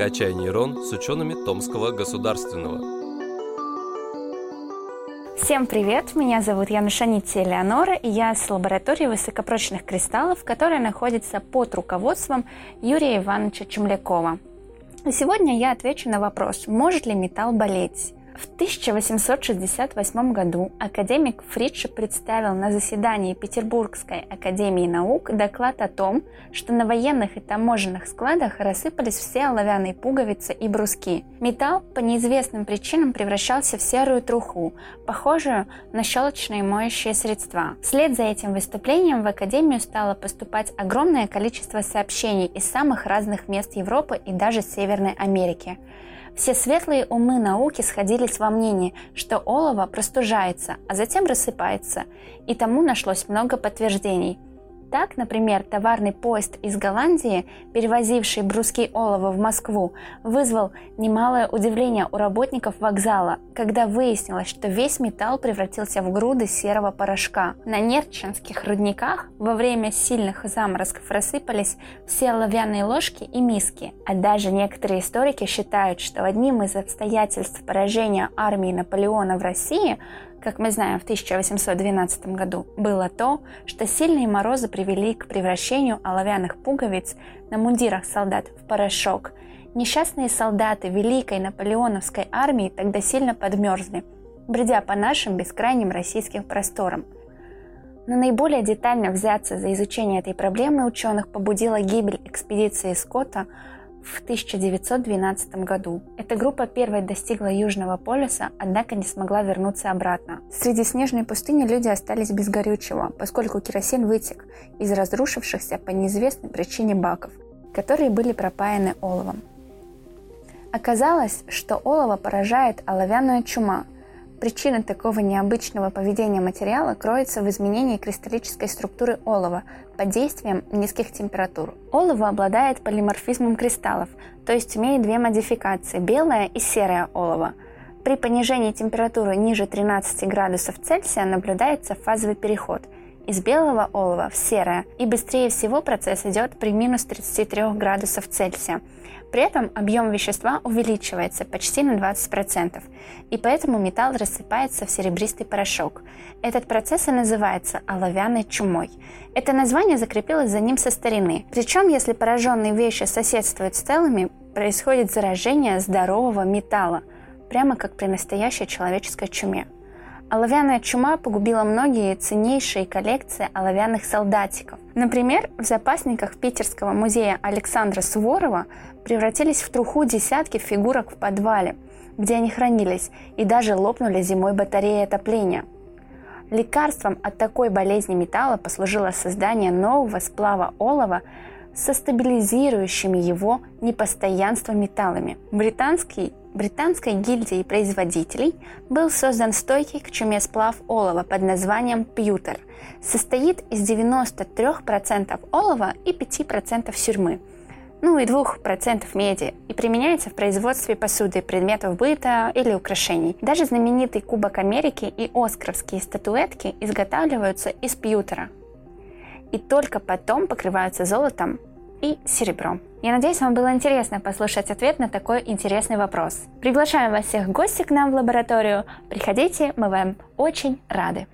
«Качай нейрон» с учеными Томского государственного. Всем привет! Меня зовут Янушонит Элеонора, и я с лаборатории высокопрочных кристаллов, которая находится под руководством Юрия Ивановича Чумлякова. Сегодня я отвечу на вопрос, может ли металл болеть. В 1868 году академик Фридше представил на заседании Петербургской академии наук доклад о том, что на военных и таможенных складах рассыпались все оловянные пуговицы и бруски. Металл по неизвестным причинам превращался в серую труху, похожую на щелочные моющие средства. Вслед за этим выступлением в академию стало поступать огромное количество сообщений из самых разных мест Европы и даже Северной Америки. Все светлые умы науки сходились во мнении, что олово простужается, а затем рассыпается, и тому нашлось много подтверждений. Так, например, товарный поезд из Голландии, перевозивший бруски олова в Москву, вызвал немалое удивление у работников вокзала, когда выяснилось, что весь металл превратился в груды серого порошка. На Нерчинских рудниках во время сильных заморозков рассыпались все оловянные ложки и миски, а даже некоторые историки считают, что одним из обстоятельств поражения армии Наполеона в России, как мы знаем, в 1812 году, было то, что сильные морозы привели к превращению оловянных пуговиц на мундирах солдат в порошок. Несчастные солдаты Великой Наполеоновской армии тогда сильно подмерзли, бредя по нашим бескрайним российским просторам. Но наиболее детально взяться за изучение этой проблемы ученых побудила гибель экспедиции Скотта в 1912 году. Эта группа первой достигла Южного полюса, однако не смогла вернуться обратно. Среди снежной пустыни люди остались без горючего, поскольку керосин вытек из разрушившихся по неизвестной причине баков, которые были пропаяны оловом. Оказалось, что олово поражает оловянная чума. Причина такого необычного поведения материала кроется в изменении кристаллической структуры олова под действием низких температур. Олово обладает полиморфизмом кристаллов, то есть имеет две модификации – белое и серое олово. При понижении температуры ниже 13 градусов Цельсия наблюдается фазовый переход из белого олова в серое, и быстрее всего процесс идет при минус 33 градусов Цельсия. При этом объем вещества увеличивается почти на 20%, и поэтому металл рассыпается в серебристый порошок. Этот процесс и называется оловянной чумой. Это название закрепилось за ним со старины. Причем, если пораженные вещи соседствуют с целыми, происходит заражение здорового металла, прямо как при настоящей человеческой чуме. Оловянная чума погубила многие ценнейшие коллекции оловянных солдатиков. Например, в запасниках Питерского музея Александра Суворова превратились в труху десятки фигурок в подвале, где они хранились, и даже лопнули зимой батареи отопления. Лекарством от такой болезни металла послужило создание нового сплава олова со стабилизирующими его непостоянство металлами. Британской гильдией производителей был создан стойкий к чуме сплав олова под названием пьютер. Состоит из 93% олова и 5% сюрмы, и 2% меди, и применяется в производстве посуды, предметов быта или украшений. Даже знаменитый Кубок Америки и Оскаровские статуэтки изготавливаются из пьютера и только потом покрываются золотом и серебром. Я надеюсь, вам было интересно послушать ответ на такой интересный вопрос. Приглашаем вас всех в гости к нам в лабораторию. Приходите, мы вам очень рады.